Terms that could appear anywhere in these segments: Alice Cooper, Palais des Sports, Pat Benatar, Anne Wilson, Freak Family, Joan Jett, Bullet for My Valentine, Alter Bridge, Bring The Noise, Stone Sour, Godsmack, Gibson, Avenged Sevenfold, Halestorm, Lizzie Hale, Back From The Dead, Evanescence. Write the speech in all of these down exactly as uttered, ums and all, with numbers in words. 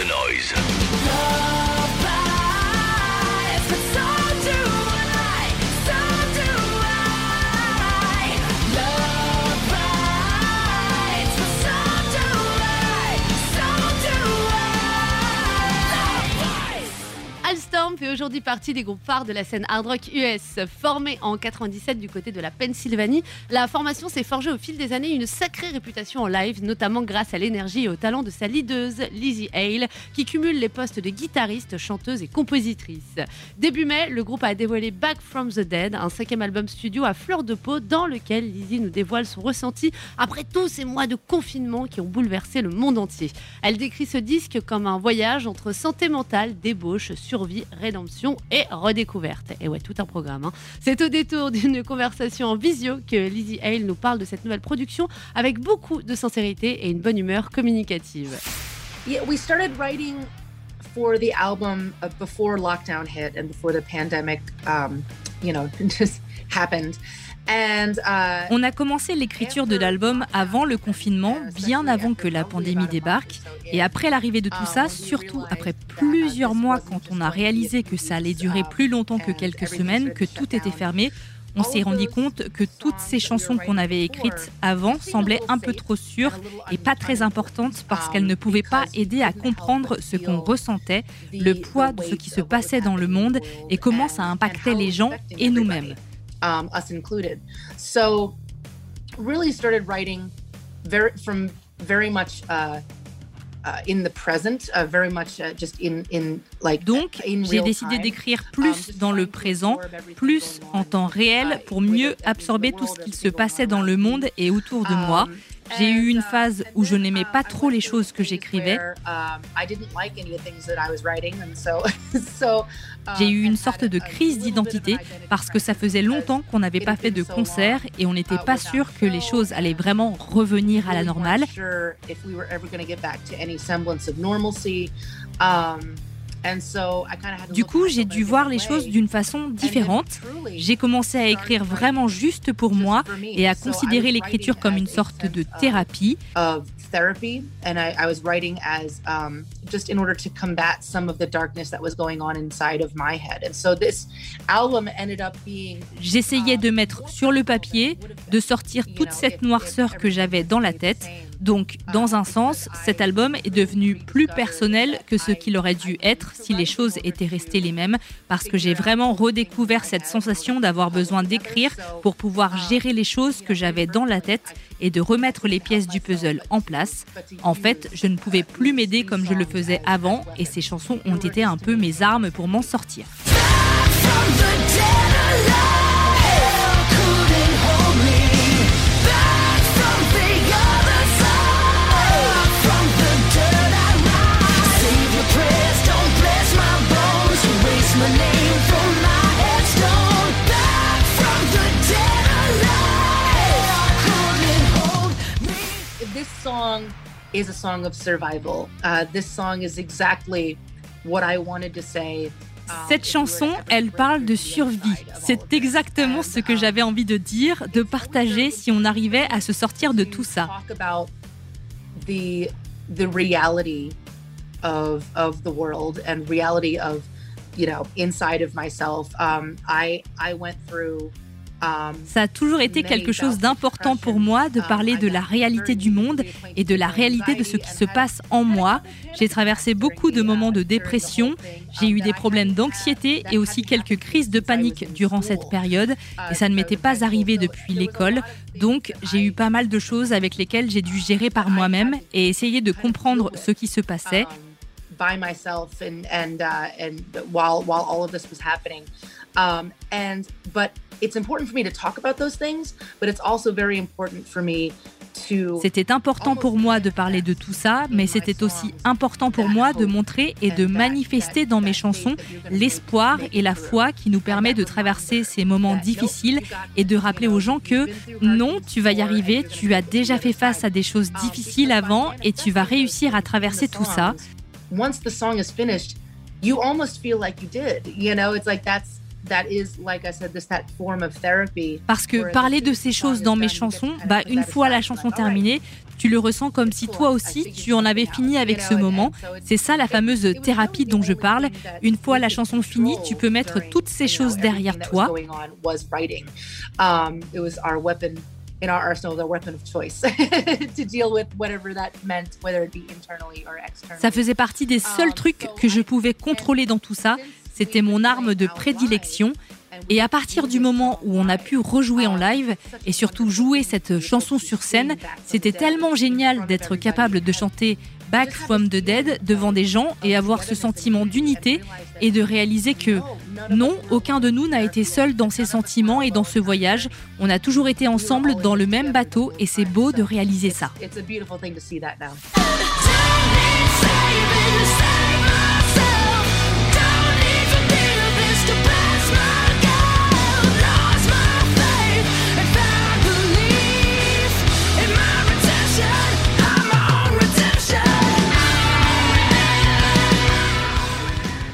The Noise. Halestorm fait aujourd'hui partie des groupes phares de la scène hard rock U S. Formée en quatre-vingt-dix-sept du côté de la Pennsylvanie, la formation s'est forgée au fil des années une sacrée réputation en live, notamment grâce à l'énergie et au talent de sa leaduse, Lizzie Hale, qui cumule les postes de guitariste, chanteuse et compositrice. Début mai, le groupe a dévoilé Back From The Dead, un cinquième album studio à fleur de peau dans lequel Lizzie nous dévoile son ressenti après tous ces mois de confinement qui ont bouleversé le monde entier. Elle décrit ce disque comme un voyage entre santé mentale, débauche, sur Vie, rédemption et redécouverte. Et ouais, tout un programme, hein. C'est au détour d'une conversation en visio que Lizzie Hale nous parle de cette nouvelle production avec beaucoup de sincérité et une bonne humeur communicative. Yeah, we started writing for the album before lockdown hit and before the pandemic, um, you know, just happened. On a commencé l'écriture de l'album avant le confinement, bien avant que la pandémie débarque. Et après l'arrivée de tout ça, surtout après plusieurs mois, quand on a réalisé que ça allait durer plus longtemps que quelques semaines, que tout était fermé, on s'est rendu compte que toutes ces chansons qu'on avait écrites avant semblaient un peu trop sûres et pas très importantes parce qu'elles ne pouvaient pas aider à comprendre ce qu'on ressentait, le poids de ce qui se passait dans le monde et comment ça impactait les gens et nous-mêmes. Um, us included. So really started writing very from very much uh, uh, in the present, uh, very much uh, just in, in like Donc, in j'ai décidé d'écrire plus um, dans le présent, plus en temps réel pour mieux absorber tout ce qui se passait dans le monde et autour de moi. J'ai eu une phase où je n'aimais pas trop les choses que j'écrivais. J'ai eu une sorte de crise d'identité parce que ça faisait longtemps qu'on n'avait pas fait de concert et on n'était pas sûr que les choses allaient vraiment revenir à la normale. Du coup, j'ai dû voir les choses d'une façon différente. J'ai commencé à écrire vraiment juste pour moi et à considérer l'écriture comme une sorte de thérapie. J'essayais de mettre sur le papier, de sortir toute cette noirceur que j'avais dans la tête. Donc, dans un sens, cet album est devenu plus personnel que ce qu'il aurait dû être si les choses étaient restées les mêmes, parce que j'ai vraiment redécouvert cette sensation d'avoir besoin d'écrire pour pouvoir gérer les choses que j'avais dans la tête et de remettre les pièces du puzzle en place. En fait, je ne pouvais plus m'aider comme je le faisais avant et ces chansons ont été un peu mes armes pour m'en sortir. Is a song of survival. Uh, this song is exactly what I wanted to say. Cette chanson, elle parle de survie. C'est exactement ce que j'avais envie de dire, de partager si on arrivait à se sortir de tout ça. The the reality of of the world and reality of, you know, inside of myself. Um, I I went through. Ça a toujours été quelque chose d'important pour moi de parler de la réalité du monde et de la réalité de ce qui se passe en moi. J'ai traversé beaucoup de moments de dépression, j'ai eu des problèmes d'anxiété et aussi quelques crises de panique durant cette période et ça ne m'était pas arrivé depuis l'école. Donc j'ai eu pas mal de choses avec lesquelles j'ai dû gérer par moi-même et essayer de comprendre ce qui se passait. By myself and and uh, and while while all of this was happening, um, and but it's important for me to talk about those things, but it's also very important for me. C'était important pour moi de parler de tout ça, mais c'était aussi important pour moi de montrer et de manifester dans mes chansons l'espoir et la foi qui nous permet de traverser ces moments difficiles et de rappeler aux gens que non, tu vas y arriver, tu as déjà fait face à des choses difficiles avant et tu vas réussir à traverser tout ça. Once the song is finished, you almost feel like you did. You know, it's like that's that is like I said this that form of therapy. Parce que parler de ces choses dans mes chansons, bah une fois la chanson terminée, Tu le ressens comme si toi aussi, tu en avais fini avec ce moment. C'est ça la fameuse thérapie dont je parle. Une fois la chanson finie, tu peux mettre toutes ces choses derrière toi. In our arsenal, the weapon of choice to deal with whatever that meant, whether it be internally or externally. Ça faisait partie des seuls trucs que je pouvais contrôler dans tout ça. C'était mon arme de prédilection. Et à partir du moment où on a pu rejouer en live et surtout jouer cette chanson sur scène, c'était tellement génial d'être capable de chanter Back From The Dead devant des gens et avoir ce sentiment d'unité et de réaliser que non, aucun de nous n'a été seul dans ces sentiments et dans ce voyage. On a toujours été ensemble dans le même bateau et c'est beau de réaliser ça.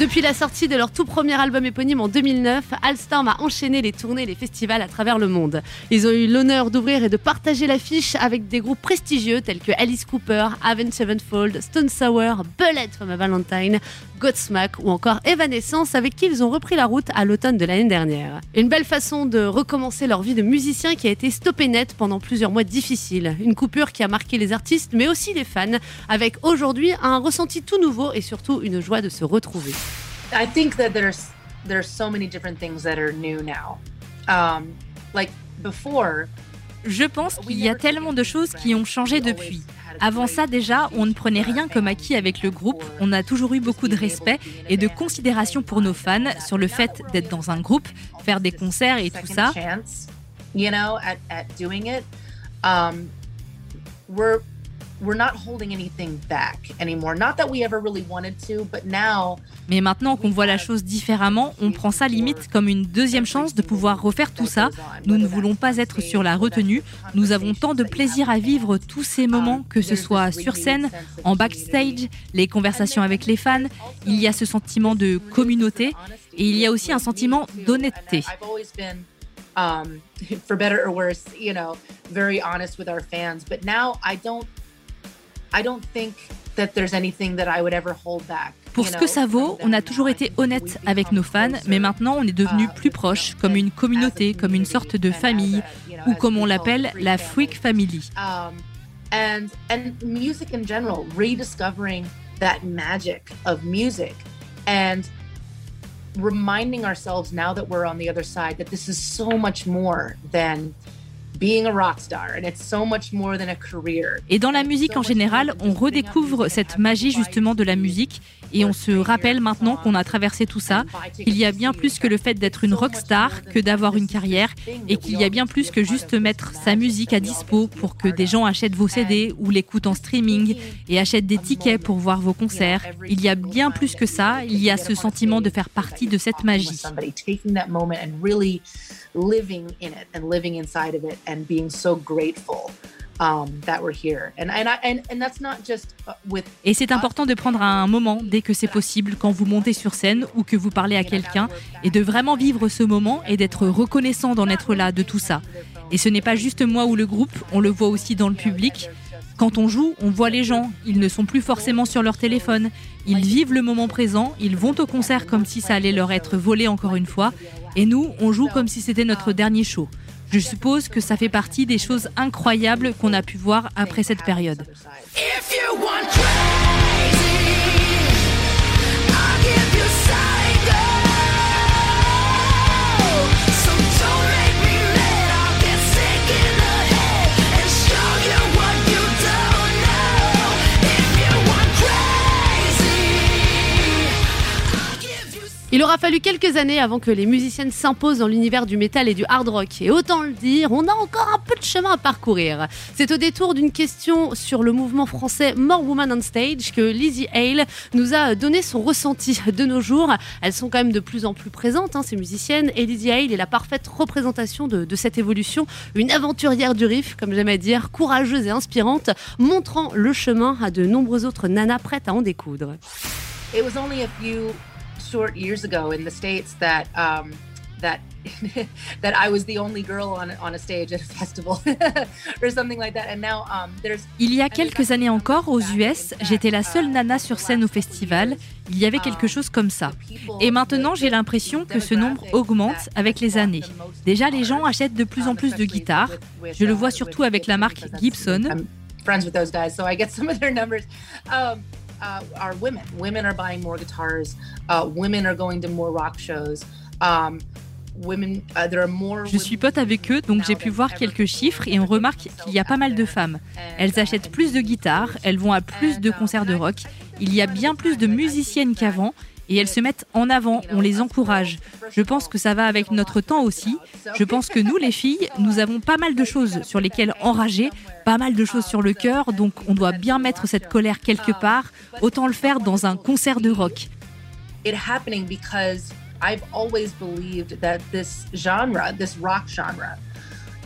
Depuis la sortie de leur tout premier album éponyme en deux mille neuf, Halestorm a enchaîné les tournées et les festivals à travers le monde. Ils ont eu l'honneur d'ouvrir et de partager l'affiche avec des groupes prestigieux tels que Alice Cooper, Avenged Sevenfold, Stone Sour, Bullet for My Valentine, Godsmack ou encore Evanescence, avec qui ils ont repris la route à l'automne de l'année dernière. Une belle façon de recommencer leur vie de musicien qui a été stoppée net pendant plusieurs mois difficiles. Une coupure qui a marqué les artistes mais aussi les fans, avec aujourd'hui un ressenti tout nouveau et surtout une joie de se retrouver. I think that there's there's so many different things that are new now. Um, like before. Je pense qu'il y a tellement de choses qui ont changé depuis. Avant ça, déjà, on ne prenait rien comme acquis avec le groupe. On a toujours eu beaucoup de respect et de considération pour nos fans sur le fait d'être dans un groupe, faire des concerts et tout ça. You know, at at doing it, um, we're We're not holding anything back anymore. Not that we ever really wanted to, but now. Mais maintenant qu'on voit la chose différemment, on prend ça limite comme une deuxième chance de pouvoir refaire tout ça. Nous ne voulons pas être sur la retenue. Nous avons tant de plaisir à vivre tous ces moments, que ce soit sur scène, en backstage, les conversations avec les fans. Il y a ce sentiment de communauté et il y a aussi un sentiment d'honnêteté. Um, for better or worse, you know, very honest with our fans. But now I don't. I don't think that there's anything that I would ever hold back. Pour ce que ça vaut, on a toujours été honnête avec nos fans, mais maintenant on est devenus plus proches, comme une communauté, comme une sorte de famille, ou comme on l'appelle, la Freak Family. And and music in general, rediscovering that magic of music and reminding ourselves now that we're on the other side that this is so much more than being a rock star, and it's so much more than a career. Et dans la musique en général, on redécouvre cette magie justement de la musique et on se rappelle maintenant qu'on a traversé tout ça, qu'il y a bien plus que le fait d'être une rock star, que d'avoir une carrière, et qu'il y a bien plus que juste mettre sa musique à dispo pour que des gens achètent vos C D ou l'écoutent en streaming et achètent des tickets pour voir vos concerts. Il y a bien plus que ça, il y a ce sentiment de faire partie de cette magie. Living in it and living inside of it and being so grateful um, that we're here. And and I, and and that's not just with. Et c'est important de prendre un moment dès que c'est possible quand vous montez sur scène ou que vous parlez à quelqu'un et de vraiment vivre ce moment et d'être reconnaissant d'en être là, de tout ça. Et ce n'est pas juste moi ou le groupe, on le voit aussi dans le public. Quand on joue, on voit les gens, ils ne sont plus forcément sur leur téléphone, ils vivent le moment présent, ils vont au concert comme si ça allait leur être volé encore une fois, et nous, on joue comme si c'était notre dernier show. Je suppose que ça fait partie des choses incroyables qu'on a pu voir après cette période. Il aura fallu quelques années avant que les musiciennes s'imposent dans l'univers du métal et du hard rock. Et autant le dire, on a encore un peu de chemin à parcourir. C'est au détour d'une question sur le mouvement français More Women on Stage que Lizzie Hale nous a donné son ressenti de nos jours. Elles sont quand même de plus en plus présentes, hein, ces musiciennes. Et Lizzie Hale est la parfaite représentation de, de cette évolution. Une aventurière du riff, comme j'aime à dire, courageuse et inspirante, montrant le chemin à de nombreuses autres nanas prêtes à en découdre. It was only a few short years ago in the States that um, that that I was the only girl on, on a stage at a festival or something like that. And now, um, there's... Il y a quelques années encore, aux U S, j'étais la seule nana sur scène au festival. Il y avait quelque chose comme ça. Et maintenant, j'ai l'impression que ce nombre augmente avec les années. Déjà, les gens achètent de plus en plus de guitares. Je le vois surtout avec la marque Gibson. Uh, are women. Women are buying more guitars. Uh, women are going to more rock shows. Um, women, uh, there are more. Je suis pote avec eux, donc j'ai pu voir quelques chiffres et on remarque qu'il y a pas mal de femmes. Elles achètent plus de guitares, elles vont à plus de concerts de rock. Il y a bien plus de musiciennes qu'avant et elles se mettent en avant, on les encourage. Je pense que ça va avec notre temps aussi. Je pense que nous, les filles, nous avons pas mal de choses sur lesquelles enrager, pas mal de choses sur le cœur, donc on doit bien mettre cette colère quelque part, autant le faire dans un concert de rock. It's happening because I've always believed that this genre, this rock genre,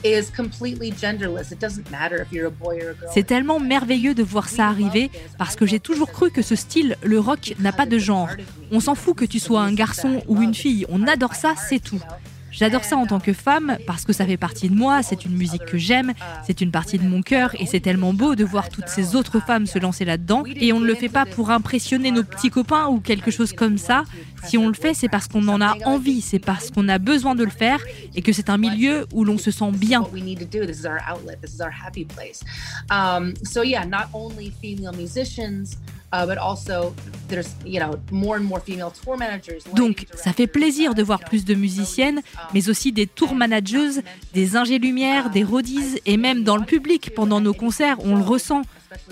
is completely genderless. It doesn't matter if you're a boy or a girl. C'est tellement merveilleux de voir ça arriver parce que j'ai toujours cru que ce style, le rock, n'a pas de genre. On s'en fout que tu sois un garçon ou une fille, on adore ça, c'est tout. J'adore ça en tant que femme parce que ça fait partie de moi, c'est une musique que j'aime, c'est une partie de mon cœur et c'est tellement beau de voir toutes ces autres femmes se lancer là-dedans. Et on ne le fait pas pour impressionner nos petits copains ou quelque chose comme ça. Si on le fait, c'est parce qu'on en a envie, c'est parce qu'on a besoin de le faire et que c'est un milieu où l'on se sent bien. So yeah, not only female musicians, but also there's, you know, more and more female tour managers. Donc, ça fait plaisir de voir plus de musiciennes, mais aussi des tour manageuses, des ingé-lumières, des roadies, et même dans le public, pendant nos concerts, on le ressent.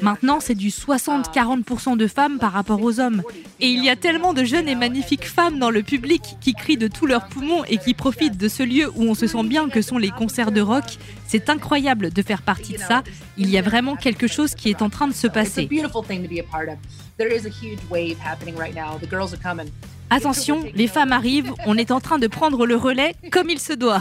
Maintenant, c'est du soixante à quarante pour cent de femmes par rapport aux hommes. Et il y a tellement de jeunes et magnifiques femmes dans le public qui crient de tous leurs poumons et qui profitent de ce lieu où on se sent bien que sont les concerts de rock. C'est incroyable de faire partie de ça. Il y a vraiment quelque chose qui est en train de se passer. Attention, les femmes arrivent, on est en train de prendre le relais comme il se doit.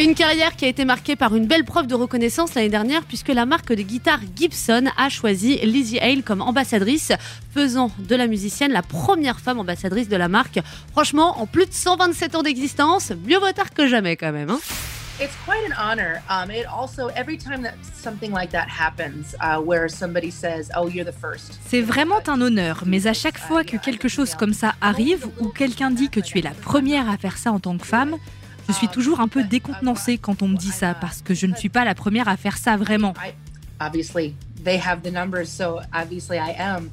Une carrière qui a été marquée par une belle preuve de reconnaissance l'année dernière puisque la marque de guitare Gibson a choisi Lizzie Hale comme ambassadrice, faisant de la musicienne la première femme ambassadrice de la marque. Franchement, en plus de cent vingt-sept ans d'existence, mieux vaut tard que jamais quand même, hein. It's quite an honor. Um, it also every time that something like that happens, uh, where somebody says, "Oh, you're the first." C'est vraiment un honneur, mais à chaque fois que quelque chose comme ça arrive ou quelqu'un dit que tu es la première à faire ça en tant que femme, je suis toujours un peu décontenancée quand on me dit ça parce que je ne suis pas la première à faire ça vraiment. Obviously, they have the numbers, so obviously I am.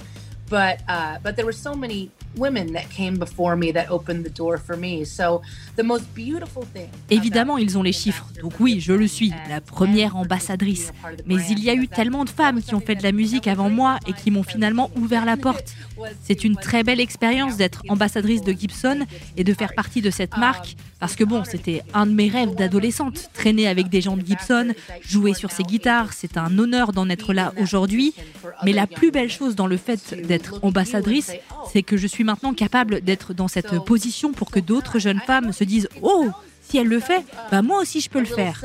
But uh, but there were so many women that came before me that opened the door for me. So the most beautiful thing. Évidemment, ils ont les chiffres. Donc oui, je le suis, la première ambassadrice. Mais il y a eu tellement de femmes qui ont fait de la musique avant moi et qui m'ont finalement ouvert la porte. C'est une très belle expérience d'être ambassadrice de Gibson et de faire partie de cette marque. Parce que bon, c'était un de mes rêves d'adolescente, traîner avec des gens de Gibson, jouer sur ses guitares, c'est un honneur d'en être là aujourd'hui. Mais la plus belle chose dans le fait d'être ambassadrice, c'est que je suis maintenant capable d'être dans cette position pour que d'autres jeunes femmes se disent « Oh, si elle le fait, bah moi aussi je peux le faire ».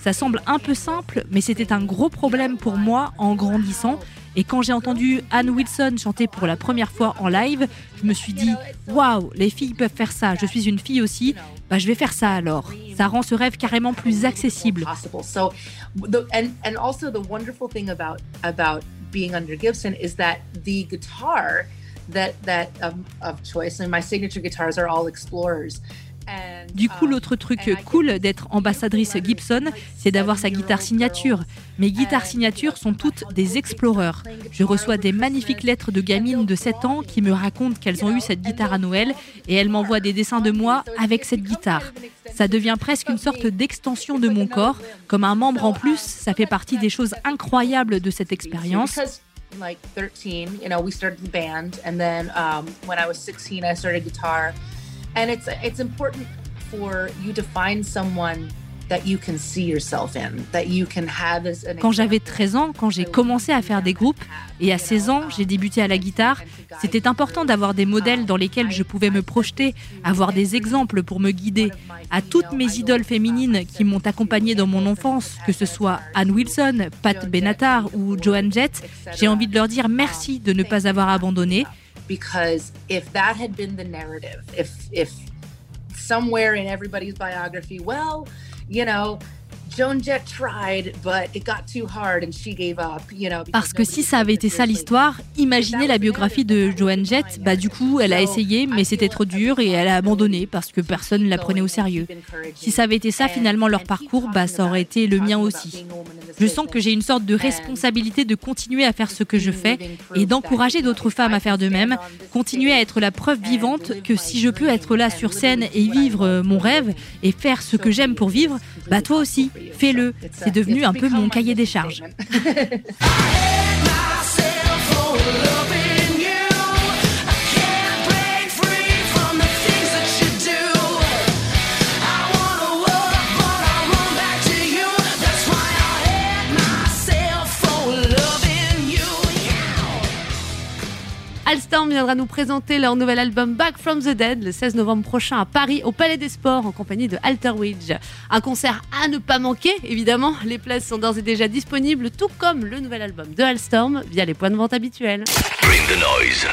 Ça semble un peu simple, mais c'était un gros problème pour moi en grandissant. Et quand j'ai entendu Anne Wilson chanter pour la première fois en live, je me suis dit « Waouh, les filles peuvent faire ça, je suis une fille aussi, bah, je vais faire ça alors ». Ça rend ce rêve carrément plus accessible. Du coup, l'autre truc cool d'être ambassadrice Gibson, c'est d'avoir sa guitare signature. Mes guitares signatures sont toutes des exploreurs. Je reçois des magnifiques lettres de gamines de sept ans qui me racontent qu'elles ont eu cette guitare à Noël et elles m'envoient des dessins de moi avec cette guitare. Ça devient presque une sorte d'extension de mon corps. Comme un membre en plus, ça fait partie des choses incroyables de cette expérience. like thirteen, you know, we started the band, and then um, when I was sixteen, I started guitar. And it's it's important for you to find someone that you can see yourself in, that you can have as an... Quand j'avais treize ans, quand j'ai commencé à faire des groupes, et à seize ans, j'ai débuté à la guitare, c'était important d'avoir des modèles dans lesquels je pouvais me projeter, avoir des exemples pour me guider. À toutes mes idoles féminines qui m'ont accompagnée dans mon enfance, que ce soit Anne Wilson, Pat Benatar ou Joan Jett, j'ai envie de leur dire merci de ne pas avoir abandonné. Because if that had been the narrative, if if somewhere in everybody's biography, well, you know, Joan Jett tried, but it got too hard and she gave up, you know. Parce que si ça avait été ça l'histoire, imaginez la biographie de Joan Jett, bah du coup, elle a essayé, mais c'était trop dur et elle a abandonné parce que personne ne la prenait au sérieux. Si ça avait été ça finalement leur parcours, bah ça aurait été le mien aussi. Je sens que j'ai une sorte de responsabilité de continuer à faire ce que je fais et d'encourager d'autres femmes à faire de même, continuer à être la preuve vivante que si je peux être là sur scène et vivre mon rêve et faire ce que j'aime pour vivre, bah toi aussi, fais-le. C'est devenu un peu mon cahier des charges. Halestorm viendra nous présenter leur nouvel album Back From The Dead le seize novembre prochain à Paris au Palais des Sports en compagnie de Alter Bridge. Un concert à ne pas manquer, évidemment. Les places sont d'ores et déjà disponibles, tout comme le nouvel album de Halestorm via les points de vente habituels. Bring the noise.